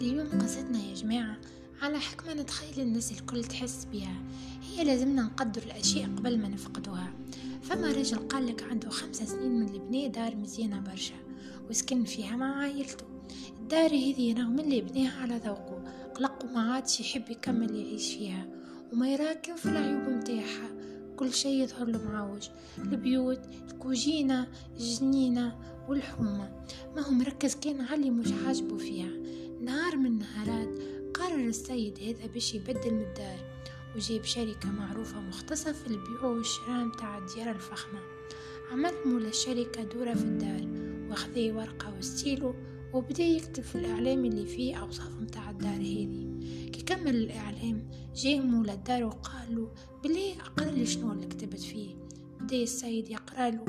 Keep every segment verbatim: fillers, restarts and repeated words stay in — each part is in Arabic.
اليوم قصتنا يا جماعة على حكمة نتخيل الناس الكل تحس بها، هي لازمنا نقدر الأشياء قبل ما نفقدوها. فما رجل قالك عنده خمسة سنين من اللي دار مزيانة برشا وسكن فيها مع عائلته. الدار هذه رغم اللي بناها على ذوقه قلقه ما عادش يحب يكمل يعيش فيها وما يراكم في العيوب متاعها، كل شيء يظهر له معوج، البيوت، الكوجينة، الجنينة والحومة. ما هو مركز كان علي مش عاجبه فيها. نهار من النهارات قرر السيد هذا باش يبدل من الدار وجيب شركة معروفة مختصة في البيع والشراء متاع الديار الفخمة. عملهم للشركة دورة في الدار واخذي ورقة وستيلو وبدأ يكتب في الإعلام اللي فيه أوصاف متاع الدار هذه. كي كمل الإعلام جاء مولى الدار وقال له بلي أقرألي شنو اللي كتبت فيه. بدأ السيد يقرأ له: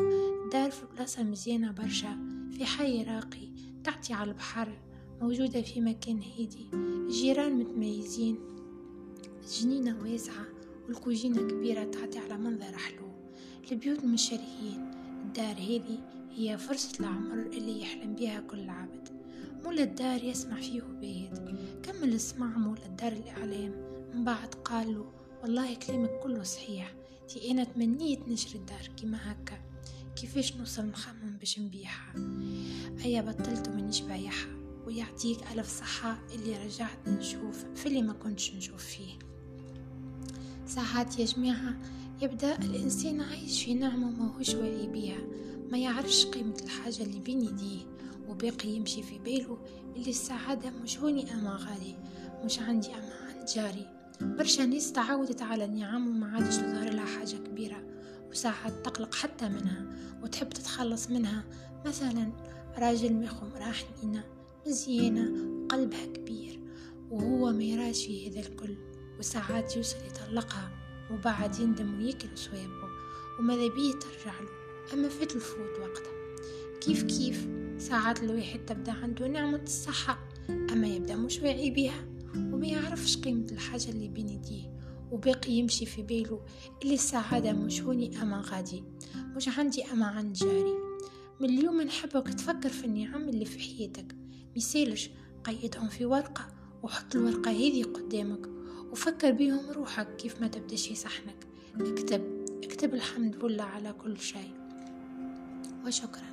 الدار في بلاصة مزيانة برشا، في حي راقي تعطي على البحر، موجودة في مكان هادي، الجيران متميزين، الجنينة واسعة والكوجينة كبيرة تعطي على منظر حلو، البيوت مشريين. الدار هذه هي فرصة العمر اللي يحلم بها كل عبد. مولى الدار يسمع فيه باهت. كمل سمع مولى الدار الإعلام، من بعد قال له: والله كلامك كله صحيح، تي أنا تمنيت نشر الدار كيما هكا، كيفاش نوصل نخمم باش نبيعها، أيا بطلت ومانيش بايعها، ويعطيك ألف صحة اللي رجعت نشوف في اللي ما كنتش نشوف فيه. ساعات يا جماعة يبدأ الإنسان عايش في نعمة وماهوش واعي بيها، ما يعرفش قيمة الحاجة اللي بين يديه، وباقي يمشي في باله اللي السعادة مش هوني أما غالي، مش عندي أما عند جاري. برشا ناس تعودت على النعم وما عادش تظهر لها حاجة كبيرة، وساعات تقلق حتى منها وتحب تتخلص منها. مثلا راجل مخه مراح نينة مزيانة وقلبها كبير وهو ما يراش في هذا الكل، وساعات يوصل يطلقها وبعد يندم ويكل صوابه وماذا بيه ترجع له، أما فات الفوت وقتها. كيف كيف ساعات الواحد تبدأ عنده نعمة الصحة أما يبدأ مش واعي بها وما يعرفش قيمة الحاجة اللي بين يديه، وباقي يمشي في باله اللي السعادة مش هوني أما غادي، مش عندي أما عند جاري. من اليوم نحبك تفكر في النعم اللي في حياتك، ميسالش قيدهم في ورقة وحط الورقة هذه قدامك وفكر بيهم روحك كيف ما تبدأش في صحنك. اكتب اكتب الحمد لله على كل شيء وشكرا.